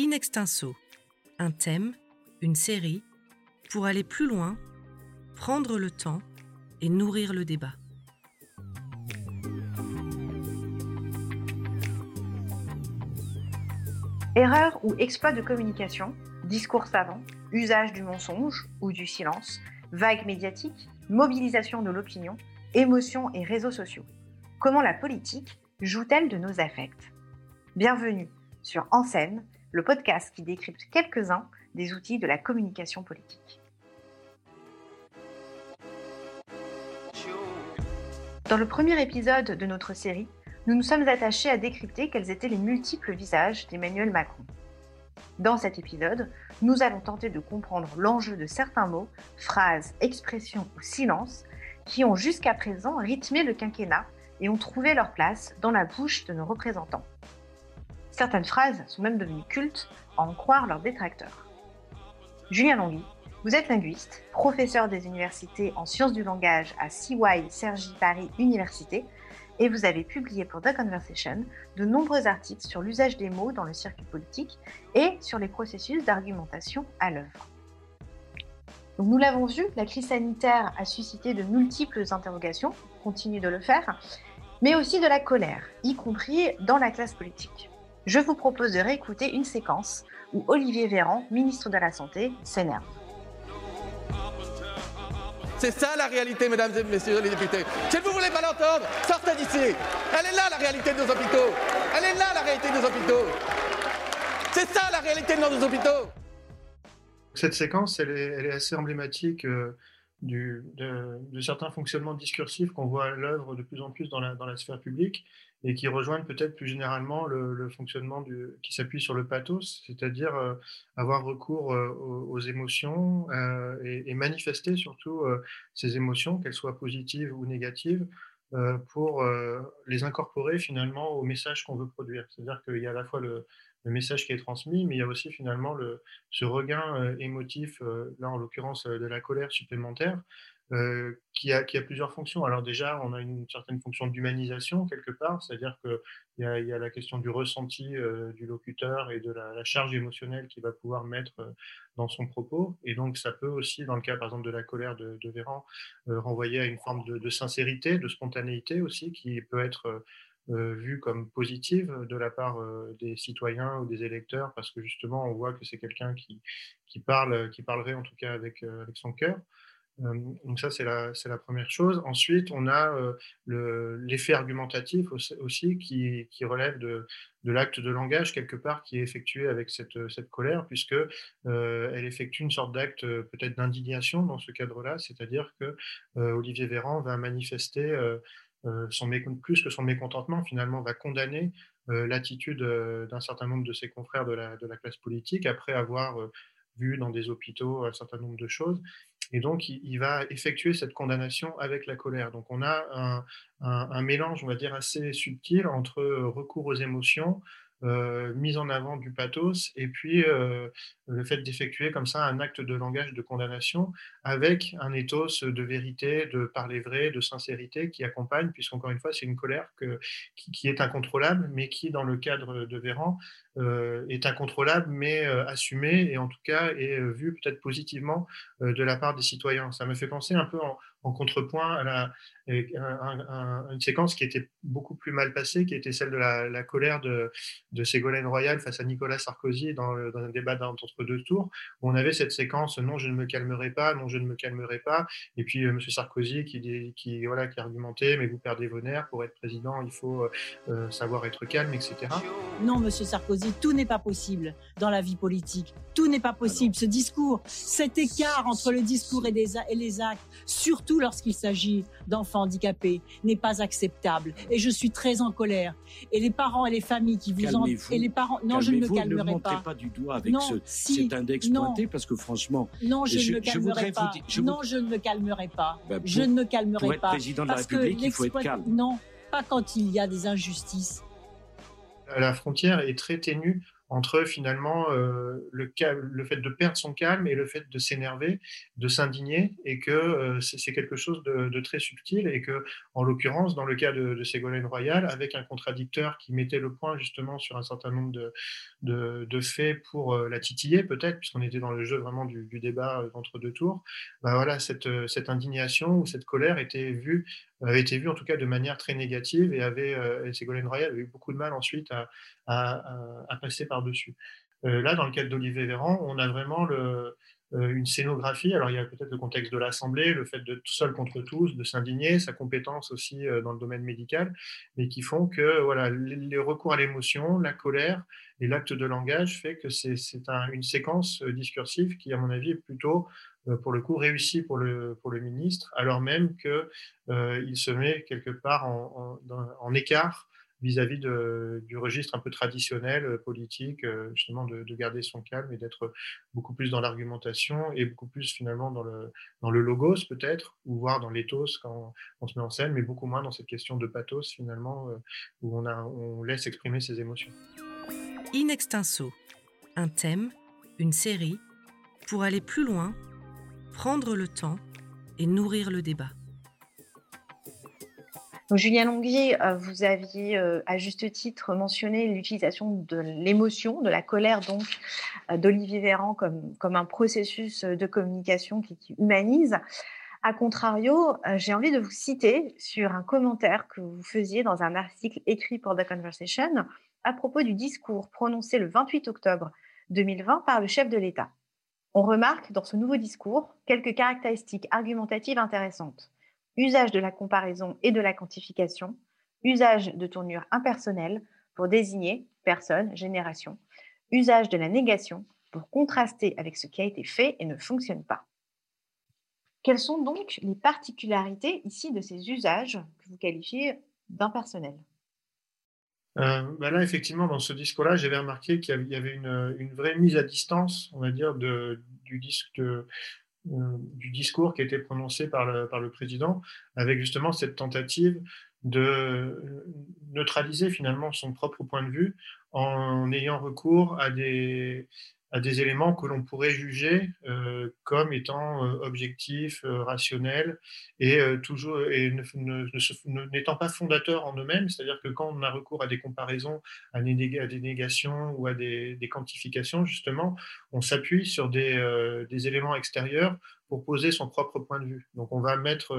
Inextinso, un thème, une série, pour aller plus loin, prendre le temps et nourrir le débat. Erreur ou exploit de communication, discours savant, usage du mensonge ou du silence, vague médiatique, mobilisation de l'opinion, émotions et réseaux sociaux. Comment la politique joue-t-elle de nos affects ? Bienvenue sur En scène, le podcast qui décrypte quelques-uns des outils de la communication politique. Dans le premier épisode de notre série, nous nous sommes attachés à décrypter quels étaient les multiples visages d'Emmanuel Macron. Dans cet épisode, nous allons tenter de comprendre l'enjeu de certains mots, phrases, expressions ou silences qui ont jusqu'à présent rythmé le quinquennat et ont trouvé leur place dans la bouche de nos représentants. Certaines phrases sont même devenues cultes, à en croire leurs détracteurs. Julien Longhi, vous êtes linguiste, professeur des universités en sciences du langage à CY Cergy Paris Université, et vous avez publié pour The Conversation de nombreux articles sur l'usage des mots dans le circuit politique et sur les processus d'argumentation à l'œuvre. Donc, nous l'avons vu, la crise sanitaire a suscité de multiples interrogations, continue de le faire, mais aussi de la colère, y compris dans la classe politique. Je vous propose de réécouter une séquence où Olivier Véran, ministre de la Santé, s'énerve. C'est ça la réalité, mesdames et messieurs les députés. Si vous ne voulez pas l'entendre, sortez d'ici. Elle est là la réalité de nos hôpitaux. Elle est là la réalité de nos hôpitaux. C'est ça la réalité de nos hôpitaux. Cette séquence, elle est assez emblématique de certains fonctionnements discursifs qu'on voit à l'œuvre de plus en plus dans la sphère publique et qui rejoignent peut-être plus généralement le fonctionnement qui s'appuie sur le pathos, c'est-à-dire avoir recours aux émotions et manifester surtout ces émotions, qu'elles soient positives ou négatives, pour les incorporer finalement au message qu'on veut produire. C'est-à-dire qu'il y a à la fois le message qui est transmis, mais il y a aussi finalement ce regain émotif, là en l'occurrence de la colère supplémentaire, qui a plusieurs fonctions. Alors déjà, on a une certaine fonction d'humanisation quelque part, c'est-à-dire qu'il y a la question du ressenti du locuteur et de la charge émotionnelle qu'il va pouvoir mettre dans son propos. Et donc ça peut aussi, dans le cas par exemple de la colère de Véran, renvoyer à une forme de sincérité, de spontanéité aussi, qui peut être vue comme positive de la part des citoyens ou des électeurs, parce que justement on voit que c'est quelqu'un qui parlerait en tout cas avec son cœur. Donc ça, c'est la première chose. Ensuite, on a l'effet argumentatif aussi qui relève de l'acte de langage quelque part qui est effectué avec cette colère, puisque elle effectue une sorte d'acte peut-être d'indignation dans ce cadre-là, c'est-à-dire que Olivier Véran va manifester son mécontentement, finalement va condamner l'attitude d'un certain nombre de ses confrères de la classe politique après avoir vu dans des hôpitaux un certain nombre de choses. Et donc, il va effectuer cette condamnation avec la colère. Donc, on a un mélange, on va dire, assez subtil entre recours aux émotions, mise en avant du pathos, et puis le fait d'effectuer comme ça un acte de langage de condamnation avec un ethos de vérité, de parler vrai, de sincérité qui accompagne, puisqu'encore une fois, c'est une colère qui est incontrôlable, mais qui, dans le cadre de Véran, est incontrôlable, mais assumée, et en tout cas est vue peut-être positivement de la part des citoyens. Ça me fait penser un peu en contrepoint à une séquence qui était beaucoup plus mal passée, qui était celle de la colère de Ségolène Royal face à Nicolas Sarkozy dans un débat d'entre-deux tours, où on avait cette séquence « non, je ne me calmerai pas, non, je ne me calmerai pas », et puis M. Sarkozy qui argumentait « mais vous perdez vos nerfs, pour être président, il faut savoir être calme, etc. » Non, M. Sarkozy, tout n'est pas possible dans la vie politique, tout n'est pas possible. Ce discours, cet écart entre le discours et les actes, surtout lorsqu'il s'agit d'enfants handicapés, n'est pas acceptable. Et je suis très en colère. Et les parents et les familles qui vous Calmez-vous. Et les parents, non, je ne me calmerai pas. Ne montrez pas du doigt avec cet index pointé, parce que franchement, non, je ne me calmerai pas. Non, je ne me calmerai pas. Je ne me calmerai pas. Pour être président de la République, il faut être calme. Non, pas quand il y a des injustices. La frontière est très ténue entre finalement le fait de perdre son calme et le fait de s'énerver, de s'indigner, et que c'est quelque chose de très subtil, et que, en l'occurrence, dans le cas de Ségolène Royal, avec un contradicteur qui mettait le point justement sur un certain nombre de faits pour la titiller peut-être, puisqu'on était dans le jeu vraiment du débat entre deux tours, ben voilà, cette indignation ou cette colère avait été vue en tout cas de manière très négative, et Ségolène Royal avait eu beaucoup de mal ensuite à passer par-dessus. Là, dans le cadre d'Olivier Véran, on a vraiment une scénographie. Alors, il y a peut-être le contexte de l'Assemblée, le fait d'être seul contre tous, de s'indigner, sa compétence aussi dans le domaine médical, mais qui font que voilà, les recours à l'émotion, la colère et l'acte de langage fait que c'est une séquence discursive qui, à mon avis, est plutôt, pour le coup, réussie pour le ministre, alors même qu'il se met quelque part en écart vis-à-vis du registre un peu traditionnel, politique, justement de garder son calme et d'être beaucoup plus dans l'argumentation et beaucoup plus finalement dans le logos peut-être, ou voire dans l'éthos quand on se met en scène, mais beaucoup moins dans cette question de pathos finalement, où on laisse exprimer ses émotions. Inextinso, un thème, une série, pour aller plus loin, prendre le temps et nourrir le débat. Donc, Julien Longhi, vous aviez à juste titre mentionné l'utilisation de l'émotion, de la colère donc d'Olivier Véran comme un processus de communication qui humanise. A contrario, j'ai envie de vous citer sur un commentaire que vous faisiez dans un article écrit pour The Conversation à propos du discours prononcé le 28 octobre 2020 par le chef de l'État. On remarque dans ce nouveau discours quelques caractéristiques argumentatives intéressantes. Usage de la comparaison et de la quantification, usage de tournure impersonnelle pour désigner personne, génération, usage de la négation pour contraster avec ce qui a été fait et ne fonctionne pas. Quelles sont donc les particularités ici de ces usages que vous qualifiez d'impersonnels ? Ben là, effectivement, dans ce discours-là, j'avais remarqué qu'il y avait une vraie mise à distance, on va dire, du discours qui a été prononcé par le président, avec justement cette tentative de neutraliser finalement son propre point de vue en ayant recours à des éléments que l'on pourrait juger comme étant objectifs, rationnels et n'étant pas fondateurs en eux-mêmes, c'est-à-dire que quand on a recours à des comparaisons, à des négations ou à des quantifications, justement, on s'appuie sur des éléments extérieurs pour poser son propre point de vue. Donc, on va mettre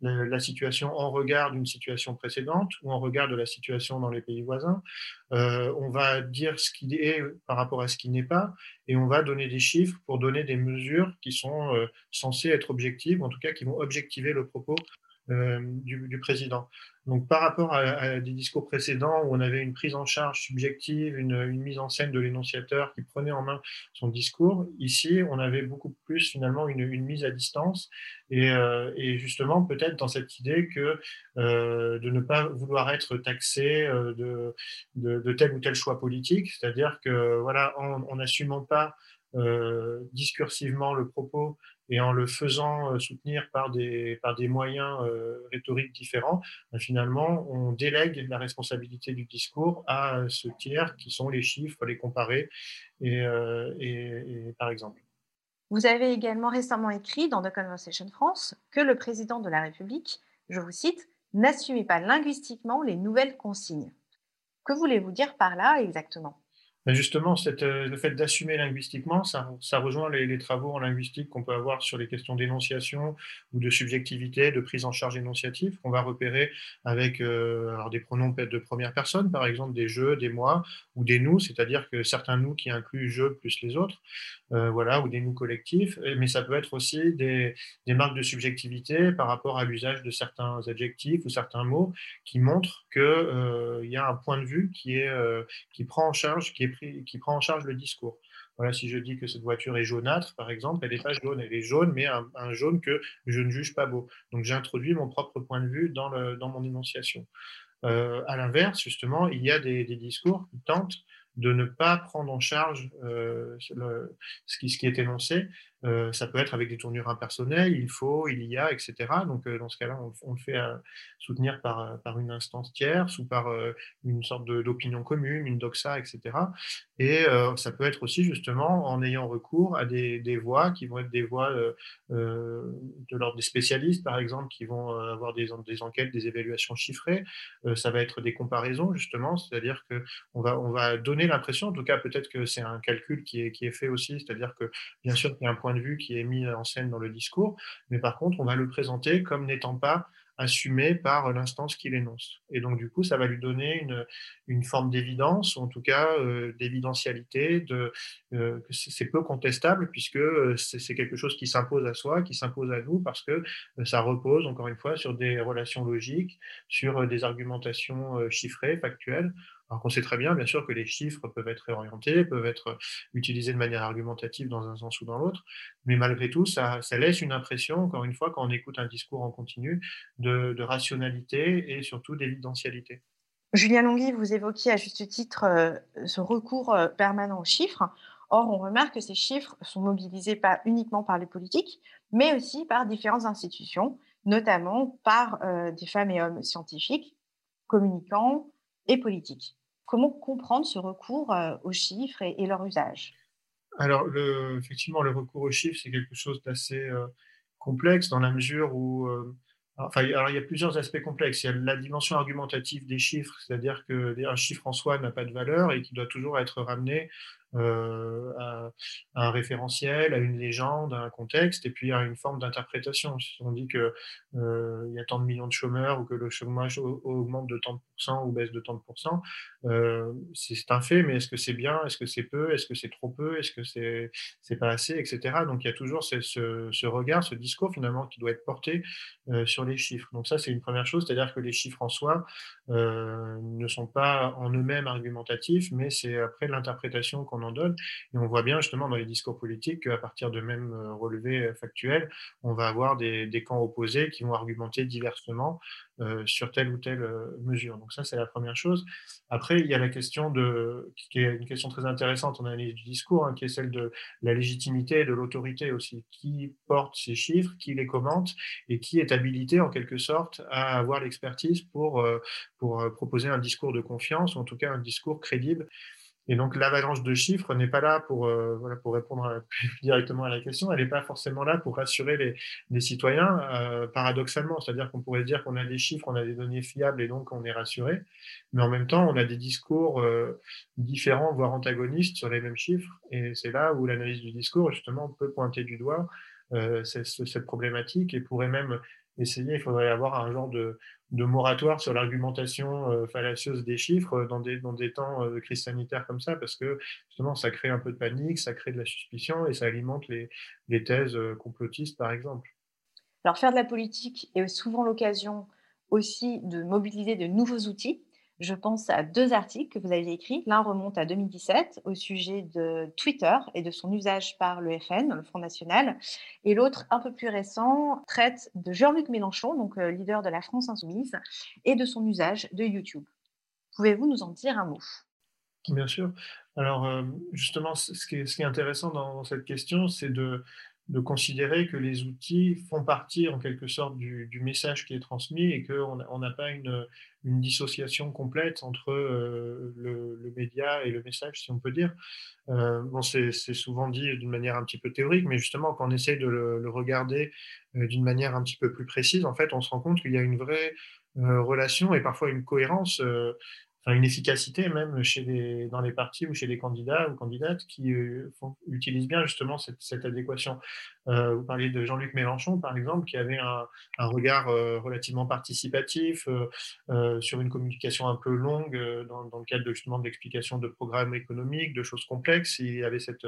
la situation en regard d'une situation précédente ou en regard de la situation dans les pays voisins. On va dire ce qu'il est par rapport à ce qu'il n'est pas, et on va donner des chiffres pour donner des mesures qui sont censées être objectives, en tout cas qui vont objectiver le propos du président. Donc, par rapport à des discours précédents où on avait une prise en charge subjective, une mise en scène de l'énonciateur qui prenait en main son discours, ici, on avait beaucoup plus finalement une mise à distance et justement peut-être dans cette idée que de ne pas vouloir être taxé de tel ou tel choix politique, c'est-à-dire que voilà, en n'assumant pas discursivement le propos et en le faisant soutenir par des moyens rhétoriques différents, finalement, on délègue la responsabilité du discours à ce tiers qui sont les chiffres, les comparés, et par exemple. Vous avez également récemment écrit dans The Conversation France que le président de la République, je vous cite, « n'assumait pas linguistiquement les nouvelles consignes ». Que voulez-vous dire par là exactement ? Justement, le fait d'assumer linguistiquement, ça rejoint les travaux en linguistique qu'on peut avoir sur les questions d'énonciation ou de subjectivité, de prise en charge énonciative, qu'on va repérer avec des pronoms de première personne, par exemple des « je », des « moi » ou des « nous », c'est-à-dire que certains « nous » qui incluent « je » plus les autres, ou des « nous » collectifs, mais ça peut être aussi des marques de subjectivité par rapport à l'usage de certains adjectifs ou certains mots qui montrent qu'il y a un point de vue qui prend en charge le discours. Voilà, si je dis que cette voiture est jaunâtre, par exemple, elle n'est pas jaune, elle est jaune, mais un jaune que je ne juge pas beau. Donc, j'introduis mon propre point de vue dans mon énonciation. À l'inverse, justement, il y a des discours qui tentent de ne pas prendre en charge ce qui est énoncé. Ça peut être avec des tournures impersonnelles, il faut, il y a, etc. Donc, dans ce cas-là, on le fait soutenir par une instance tierce ou par une sorte d'opinion commune, une doxa, etc. Et ça peut être aussi, justement, en ayant recours à des voix qui vont être des voix de l'ordre des spécialistes, par exemple, qui vont avoir des enquêtes, des évaluations chiffrées. Ça va être des comparaisons, justement, c'est-à-dire qu'on va donner l'impression, en tout cas, peut-être que c'est un calcul qui est fait aussi, c'est-à-dire que, bien sûr, il y a un point de vue qui est mis en scène dans le discours, mais par contre, on va le présenter comme n'étant pas assumé par l'instance qui l'énonce. Et donc, du coup, ça va lui donner une forme d'évidence, ou en tout cas d'évidentialité, que c'est peu contestable, puisque c'est quelque chose qui s'impose à soi, qui s'impose à nous, parce que ça repose, encore une fois, sur des relations logiques, sur des argumentations chiffrées, factuelles. Alors qu'on sait très bien sûr, que les chiffres peuvent être réorientés, peuvent être utilisés de manière argumentative dans un sens ou dans l'autre, mais malgré tout, ça laisse une impression, encore une fois, quand on écoute un discours en continu, de rationalité et surtout d'évidentialité. Julien Longhi, vous évoquiez à juste titre ce recours permanent aux chiffres. Or, on remarque que ces chiffres sont mobilisés pas uniquement par les politiques, mais aussi par différentes institutions, notamment par des femmes et hommes scientifiques, communicants, et politique. Comment comprendre ce recours aux chiffres et leur usage ? Alors, effectivement, le recours aux chiffres, c'est quelque chose d'assez complexe dans la mesure où... Alors, il y a plusieurs aspects complexes. Il y a la dimension argumentative des chiffres, c'est-à-dire qu'un chiffre en soi n'a pas de valeur et qui doit toujours être ramené à un référentiel, à une légende, à un contexte, et puis à une forme d'interprétation. Si on dit qu'il y a tant de millions de chômeurs ou que le chômage augmente de tant de pourcents ou baisse de tant de pourcents, c'est un fait, mais est-ce que c'est bien, est-ce que c'est peu, est-ce que c'est trop peu, est-ce que c'est pas assez, etc. Donc il y a toujours ce regard, ce discours finalement qui doit être porté sur les chiffres. Donc ça, c'est une première chose, c'est-à-dire que les chiffres en soi ne sont pas en eux-mêmes argumentatifs, mais c'est après l'interprétation qu'on en donne. Et on voit bien justement dans les discours politiques qu'à partir de mêmes relevés factuels, on va avoir des camps opposés qui vont argumenter diversement sur telle ou telle mesure. Donc ça, c'est la première chose. Après, il y a la question qui est une question très intéressante en analyse du discours, qui est celle de la légitimité et de l'autorité aussi. Qui porte ces chiffres, qui les commente et qui est habilité en quelque sorte à avoir l'expertise pour proposer un discours de confiance, ou en tout cas un discours crédible. Et donc, l'avalanche de chiffres n'est pas là pour répondre directement à la question. Elle n'est pas forcément là pour rassurer les citoyens, paradoxalement. C'est-à-dire qu'on pourrait dire qu'on a des chiffres, on a des données fiables et donc on est rassuré. Mais en même temps, on a des discours différents, voire antagonistes sur les mêmes chiffres. Et c'est là où l'analyse du discours, justement, peut pointer du doigt cette problématique et pourrait même essayer, il faudrait avoir un genre de moratoire sur l'argumentation fallacieuse des chiffres dans des temps de crise sanitaire comme ça, parce que justement ça crée un peu de panique, ça crée de la suspicion et ça alimente les thèses complotistes par exemple. Alors faire de la politique est souvent l'occasion aussi de mobiliser de nouveaux outils. Je pense à deux articles que vous aviez écrits. L'un remonte à 2017 au sujet de Twitter et de son usage par le FN, le Front National. Et l'autre, un peu plus récent, traite de Jean-Luc Mélenchon, donc le leader de la France insoumise, et de son usage de YouTube. Pouvez-vous nous en dire un mot ? Bien sûr. Alors justement, ce qui est intéressant dans cette question, c'est de considérer que les outils font partie en quelque sorte du message qui est transmis et qu'on n'a pas une dissociation complète entre le média et le message, si on peut dire. C'est souvent dit d'une manière un petit peu théorique, mais justement, quand on essaye de le regarder d'une manière un petit peu plus précise, en fait, on se rend compte qu'il y a une vraie relation et parfois une cohérence, une efficacité même dans les partis ou chez les candidats ou candidates qui utilisent bien justement cette adéquation. Vous parliez de Jean-Luc Mélenchon, par exemple, qui avait un regard relativement participatif sur une communication un peu longue dans le cadre justement de l'explication de programmes économiques, de choses complexes. Il avait cette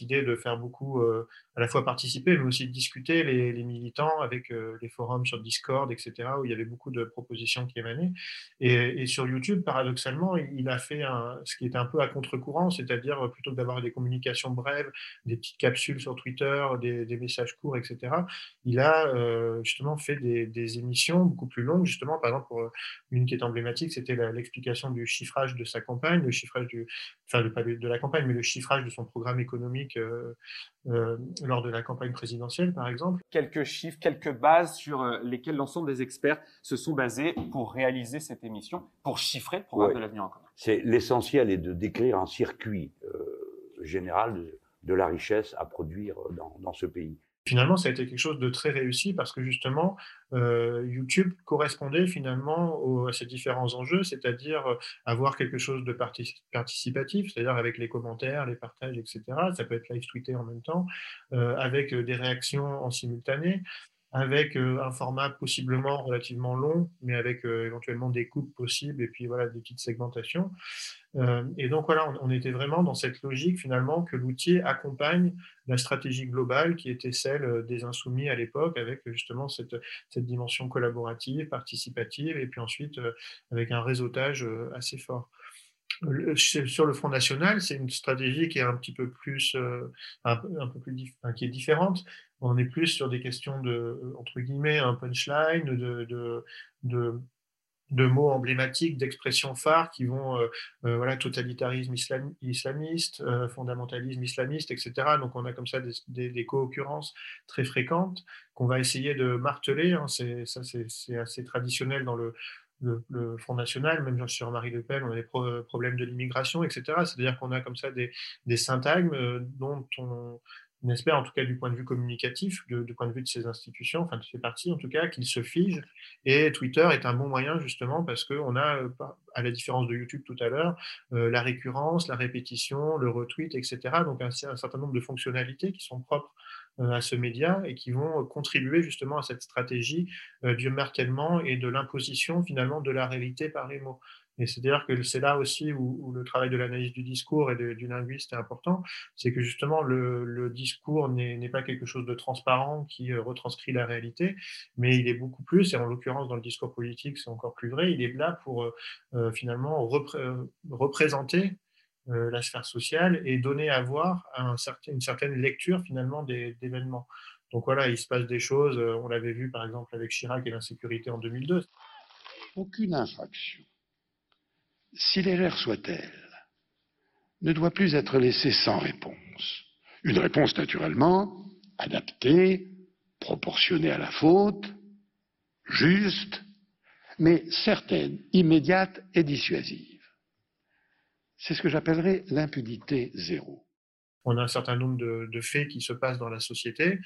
idée de faire beaucoup, à la fois participer, mais aussi de discuter les militants avec les forums sur Discord, etc., où il y avait beaucoup de propositions qui émanaient. Et sur YouTube, YouTube, paradoxalement, il a fait ce qui est un peu à contre-courant, c'est-à-dire plutôt que d'avoir des communications brèves, des petites capsules sur Twitter, des messages courts, etc., il a justement fait des émissions beaucoup plus longues, justement, par exemple, pour une qui est emblématique, c'était l'explication du chiffrage de sa campagne, le chiffrage pas de la campagne, mais le chiffrage de son programme économique lors de la campagne présidentielle, par exemple. Quelques chiffres, quelques bases sur lesquelles l'ensemble des experts se sont basés pour réaliser cette émission, pour chiffrer le programme de l'avenir en commun. L'essentiel est de décrire un circuit général de la richesse à produire dans ce pays. Finalement, ça a été quelque chose de très réussi parce que justement, YouTube correspondait finalement à ces différents enjeux, c'est-à-dire avoir quelque chose de participatif, c'est-à-dire avec les commentaires, les partages, etc. Ça peut être live tweeté en même temps, avec des réactions en simultané, avec un format possiblement relativement long, mais avec éventuellement des coupes possibles et puis voilà des petites segmentations. Et donc voilà, on était vraiment dans cette logique finalement que l'outil accompagne la stratégie globale qui était celle des Insoumis à l'époque, avec justement cette dimension collaborative, participative, et puis ensuite avec un réseautage assez fort. Sur le Front National, c'est une stratégie qui est un petit peu plus, qui est différente. On est plus sur des questions de, entre guillemets, un punchline, de mots emblématiques, d'expressions phares qui vont, voilà, totalitarisme islamiste, fondamentalisme islamiste, etc. Donc on a comme ça des co-occurrences très fréquentes qu'on va essayer de marteler, hein. C'est assez traditionnel dans le Front National, même sur Jean-Marie Le Pen, on a des problèmes de l'immigration, etc. C'est-à-dire qu'on a comme ça des syntagmes dont on espère, en tout cas du point de vue communicatif, du point de vue de ces institutions, enfin de ces partis en tout cas, qu'ils se figent. Et Twitter est un bon moyen justement parce qu'on a, à la différence de YouTube tout à l'heure, la récurrence, la répétition, le retweet, etc. Donc un certain nombre de fonctionnalités qui sont propres à ce média et qui vont contribuer justement à cette stratégie du martèlement et de l'imposition finalement de la réalité par les mots. Et c'est-à-dire que c'est là aussi où le travail de l'analyse du discours et du linguiste est important, c'est que justement le discours n'est pas quelque chose de transparent qui retranscrit la réalité, mais il est beaucoup plus, et en l'occurrence dans le discours politique c'est encore plus vrai, il est là pour finalement représenter la sphère sociale et donner à voir une certaine lecture finalement d'événements. Donc voilà, il se passe des choses, on l'avait vu par exemple avec Chirac et l'insécurité en 2002. Aucune infraction, si légère soit-elle, ne doit plus être laissée sans réponse. Une réponse naturellement adaptée, proportionnée à la faute, juste, mais certaine, immédiate et dissuasive. C'est ce que j'appellerais l'impudité zéro. On a un certain nombre de faits qui se passent dans la société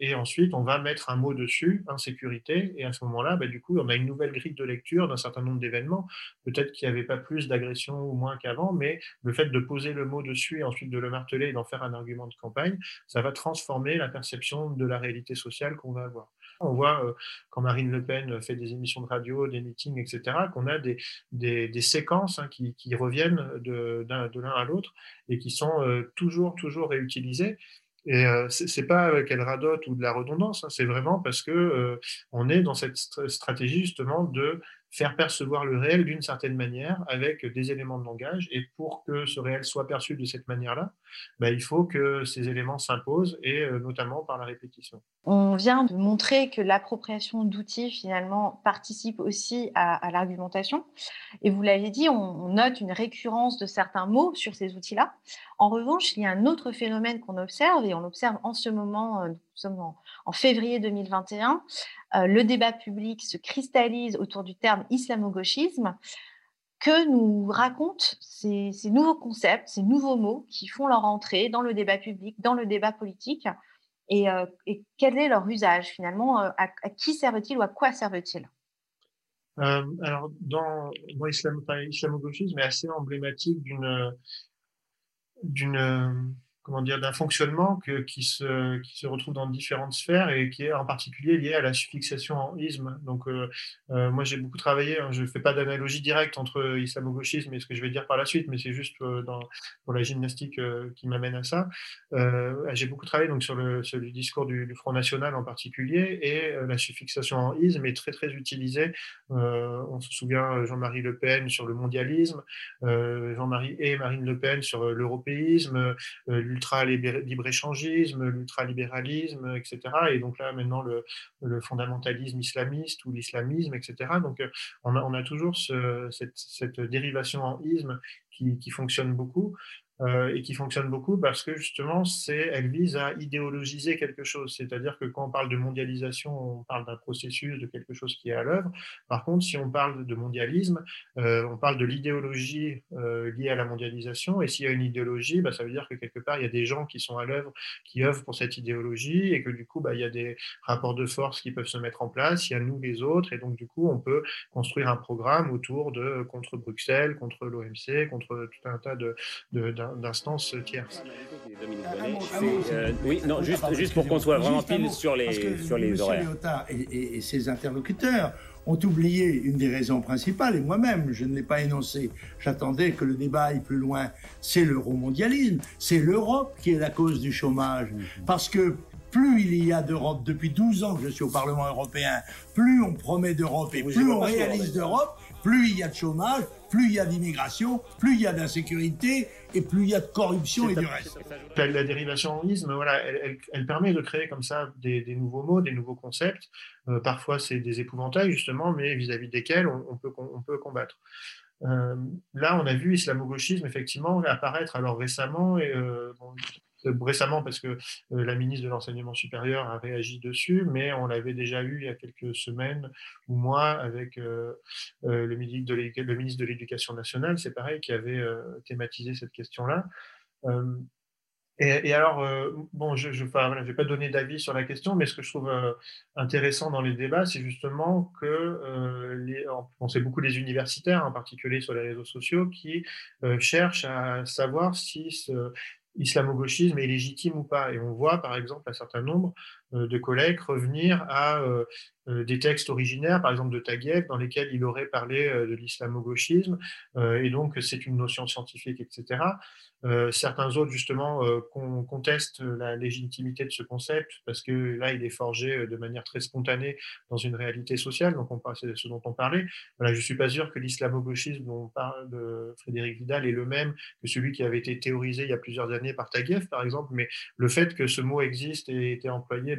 et ensuite on va mettre un mot dessus, insécurité, et à ce moment-là, du coup, on a une nouvelle grille de lecture d'un certain nombre d'événements. Peut-être qu'il n'y avait pas plus d'agressions ou moins qu'avant, mais le fait de poser le mot dessus et ensuite de le marteler et d'en faire un argument de campagne, ça va transformer la perception de la réalité sociale qu'on va avoir. On voit quand Marine Le Pen fait des émissions de radio, des meetings, etc., qu'on a des séquences qui reviennent de l'un à l'autre et qui sont toujours réutilisées. Et c'est pas qu'elle radote ou de la redondance, hein, c'est vraiment parce que on est dans cette stratégie justement de faire percevoir le réel d'une certaine manière avec des éléments de langage. Et pour que ce réel soit perçu de cette manière-là, il faut que ces éléments s'imposent, et notamment par la répétition. On vient de montrer que l'appropriation d'outils, finalement, participe aussi à l'argumentation. Et vous l'avez dit, on note une récurrence de certains mots sur ces outils-là. En revanche, il y a un autre phénomène qu'on observe, et on l'observe en ce moment, nous sommes en février 2021, le débat public se cristallise autour du terme islamo-gauchisme. Que nous racontent ces nouveaux concepts, ces nouveaux mots qui font leur entrée dans le débat public, dans le débat politique, et quel est leur usage finalement, à qui servent-ils ou à quoi servent-ils? Alors, l'islamo-gauchisme est assez emblématique d'une comment dire, d'un fonctionnement qui se retrouve dans différentes sphères et qui est en particulier lié à la suffixation en isme. Donc, moi, j'ai beaucoup travaillé, hein, je ne fais pas d'analogie directe entre islamo-gauchisme et ce que je vais dire par la suite, mais c'est juste pour la gymnastique qui m'amène à ça. J'ai beaucoup travaillé donc, sur le discours du Front National en particulier, et la suffixation en isme est très, très utilisée. On se souvient Jean-Marie Le Pen sur le mondialisme, Jean-Marie et Marine Le Pen sur l'européisme, l'ultra-libre-échangisme, l'ultra-libéralisme, etc. Et donc là, maintenant, le fondamentalisme islamiste ou l'islamisme, etc. Donc, on a toujours cette dérivation en isme qui fonctionne beaucoup. Et qui fonctionne beaucoup parce que justement, elle vise à idéologiser quelque chose. C'est-à-dire que quand on parle de mondialisation, on parle d'un processus, de quelque chose qui est à l'œuvre. Par contre, si on parle de mondialisme, on parle de l'idéologie liée à la mondialisation. Et s'il y a une idéologie, bah, ça veut dire que quelque part, il y a des gens qui sont à l'œuvre, qui œuvrent pour cette idéologie, et que du coup, bah, il y a des rapports de force qui peuvent se mettre en place. Il y a nous, les autres. Et donc, du coup, on peut construire un programme autour de contre Bruxelles, contre l'OMC, contre tout un tas d'instances tierces. Oui, non, juste pour qu'on soit vraiment pile sur les horaires. Léotard et ses interlocuteurs ont oublié une des raisons principales, et moi-même, je ne l'ai pas énoncée. J'attendais que le débat aille plus loin. C'est l'euromondialisme, c'est l'Europe qui est la cause du chômage. Parce que plus il y a d'Europe, depuis 12 ans que je suis au Parlement européen, plus on promet d'Europe et plus on réalise d'Europe, plus il y a de chômage, plus il y a d'immigration, plus il y a d'insécurité et plus il y a de corruption et du reste. La dérivation en isme, voilà, elle permet de créer comme ça des nouveaux mots, des nouveaux concepts. Parfois, c'est des épouvantails, justement, mais vis-à-vis desquels on peut combattre. Là, on a vu islamo-gauchisme, effectivement, apparaître alors récemment. Récemment, parce que la ministre de l'Enseignement supérieur a réagi dessus, mais on l'avait déjà eu il y a quelques semaines ou mois avec le ministre de l'Éducation nationale, c'est pareil, qui avait thématisé cette question-là. Et alors, bon, je vais pas donner d'avis sur la question, mais ce que je trouve intéressant dans les débats, c'est justement que c'est beaucoup les universitaires, en particulier sur les réseaux sociaux, qui cherchent à savoir si islamo-gauchisme est légitime ou pas. Et on voit par exemple un certain nombre de collègues revenir à des textes originaires, par exemple de Taguieff, dans lesquels il aurait parlé de l'islamo-gauchisme, et donc c'est une notion scientifique, etc. Certains autres, justement, contestent la légitimité de ce concept, parce que là, il est forgé de manière très spontanée dans une réalité sociale, donc c'est ce dont on parlait. Voilà, je ne suis pas sûr que l'islamo-gauchisme dont on parle de Frédéric Vidal est le même que celui qui avait été théorisé il y a plusieurs années par Taguieff, par exemple, mais le fait que ce mot existe et ait été employé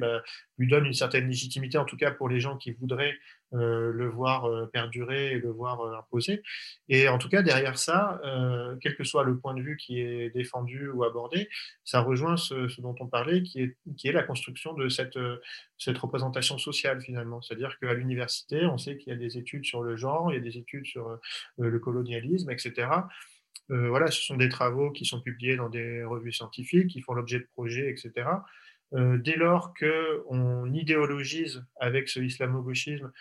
lui donne une certaine légitimité, en tout cas pour les gens qui voudraient le voir perdurer et le voir imposer. Et en tout cas, derrière ça, quel que soit le point de vue qui est défendu ou abordé, ça rejoint ce dont on parlait, qui est la construction de cette représentation sociale, finalement. C'est-à-dire qu'à l'université, on sait qu'il y a des études sur le genre, il y a des études sur le colonialisme, etc. Voilà, ce sont des travaux qui sont publiés dans des revues scientifiques, qui font l'objet de projets, etc. Dès lors qu'on idéologise avec ce islamo-gauchisme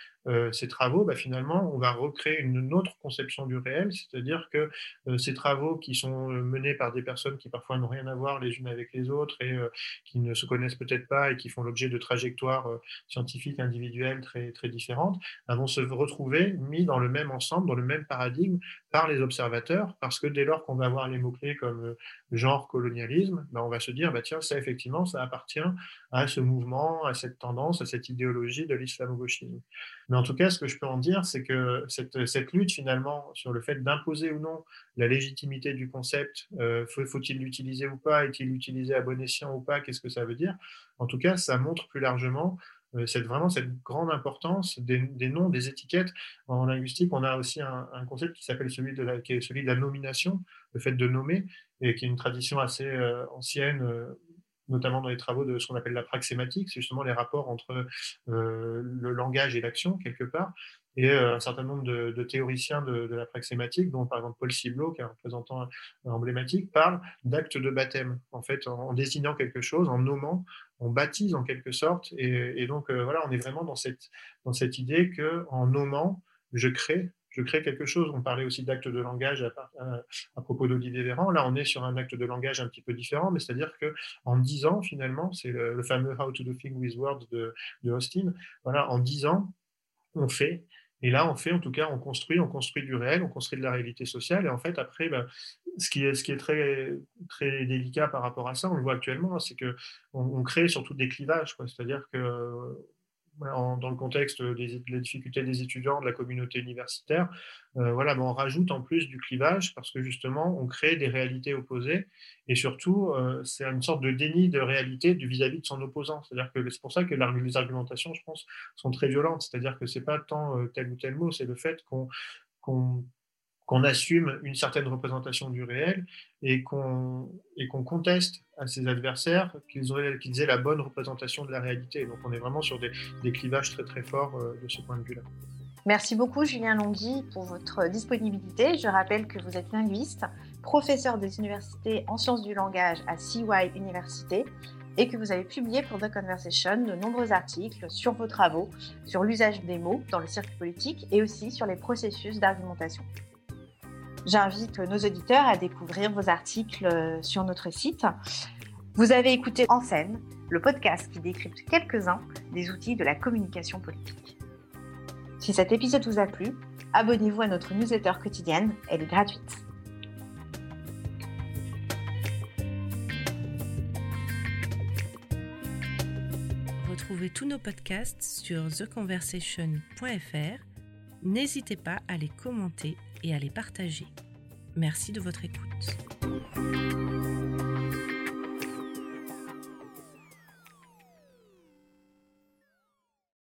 ces travaux, bah finalement, on va recréer une autre conception du réel, c'est-à-dire que ces travaux qui sont menés par des personnes qui parfois n'ont rien à voir les unes avec les autres et qui ne se connaissent peut-être pas et qui font l'objet de trajectoires scientifiques individuelles très, très différentes, bah vont se retrouver mis dans le même ensemble, dans le même paradigme par les observateurs, parce que dès lors qu'on va voir les mots-clés comme genre, colonialisme, bah on va se dire, bah tiens, ça effectivement, ça appartient à ce mouvement, à cette tendance, à cette idéologie de l'islamo-gauchisme. Mais en tout cas, ce que je peux en dire, c'est que cette lutte, finalement, sur le fait d'imposer ou non la légitimité du concept, faut-il l'utiliser ou pas, est-il utilisé à bon escient ou pas, qu'est-ce que ça veut dire? En tout cas, ça montre plus largement vraiment cette grande importance des noms, des étiquettes. En linguistique, on a aussi un concept qui s'appelle celui de la nomination, le fait de nommer, et qui est une tradition assez ancienne, notamment dans les travaux de ce qu'on appelle la praxématique, c'est justement les rapports entre le langage et l'action, quelque part, et un certain nombre de théoriciens de la praxématique, dont par exemple Paul Ciblot, qui est un représentant emblématique, parle d'actes de baptême. En fait, en désignant quelque chose, en nommant, on baptise en quelque sorte, et donc voilà, on est vraiment dans cette idée qu'en nommant, je crée, je crée quelque chose. On parlait aussi d'actes de langage à propos d'Olivier Véran. Là, on est sur un acte de langage un petit peu différent, mais c'est-à-dire qu'en 10 ans, finalement, c'est le fameux « How to do things with words » de Austin. Voilà, en 10 ans, on fait. Et là, on fait, en tout cas, on construit du réel, on construit de la réalité sociale. Et en fait, après, ben, ce qui est très, très délicat par rapport à ça, on le voit actuellement, c'est qu'on crée surtout des clivages, quoi. C'est-à-dire que dans le contexte des difficultés des étudiants, de la communauté universitaire, voilà, ben on rajoute en plus du clivage parce que justement, on crée des réalités opposées et surtout, c'est une sorte de déni de réalité vis-à-vis de son opposant. C'est-à-dire que c'est pour ça que les argumentations, je pense, sont très violentes. C'est-à-dire que ce n'est pas tant tel ou tel mot, c'est le fait qu'on assume une certaine représentation du réel et qu'on conteste à ses adversaires qu'ils aient la bonne représentation de la réalité. Donc on est vraiment sur des clivages très très forts de ce point de vue-là. Merci beaucoup Julien Longhi pour votre disponibilité. Je rappelle que vous êtes linguiste, professeur des universités en sciences du langage à CY Université et que vous avez publié pour The Conversation de nombreux articles sur vos travaux, sur l'usage des mots dans le circuit politique et aussi sur les processus d'argumentation. J'invite nos auditeurs à découvrir vos articles sur notre site. Vous avez écouté En scène, le podcast qui décrypte quelques-uns des outils de la communication politique. Si cet épisode vous a plu, abonnez-vous à notre newsletter quotidienne, elle est gratuite. Retrouvez tous nos podcasts sur theconversation.fr. N'hésitez pas à les commenter et à les partager. Merci de votre écoute.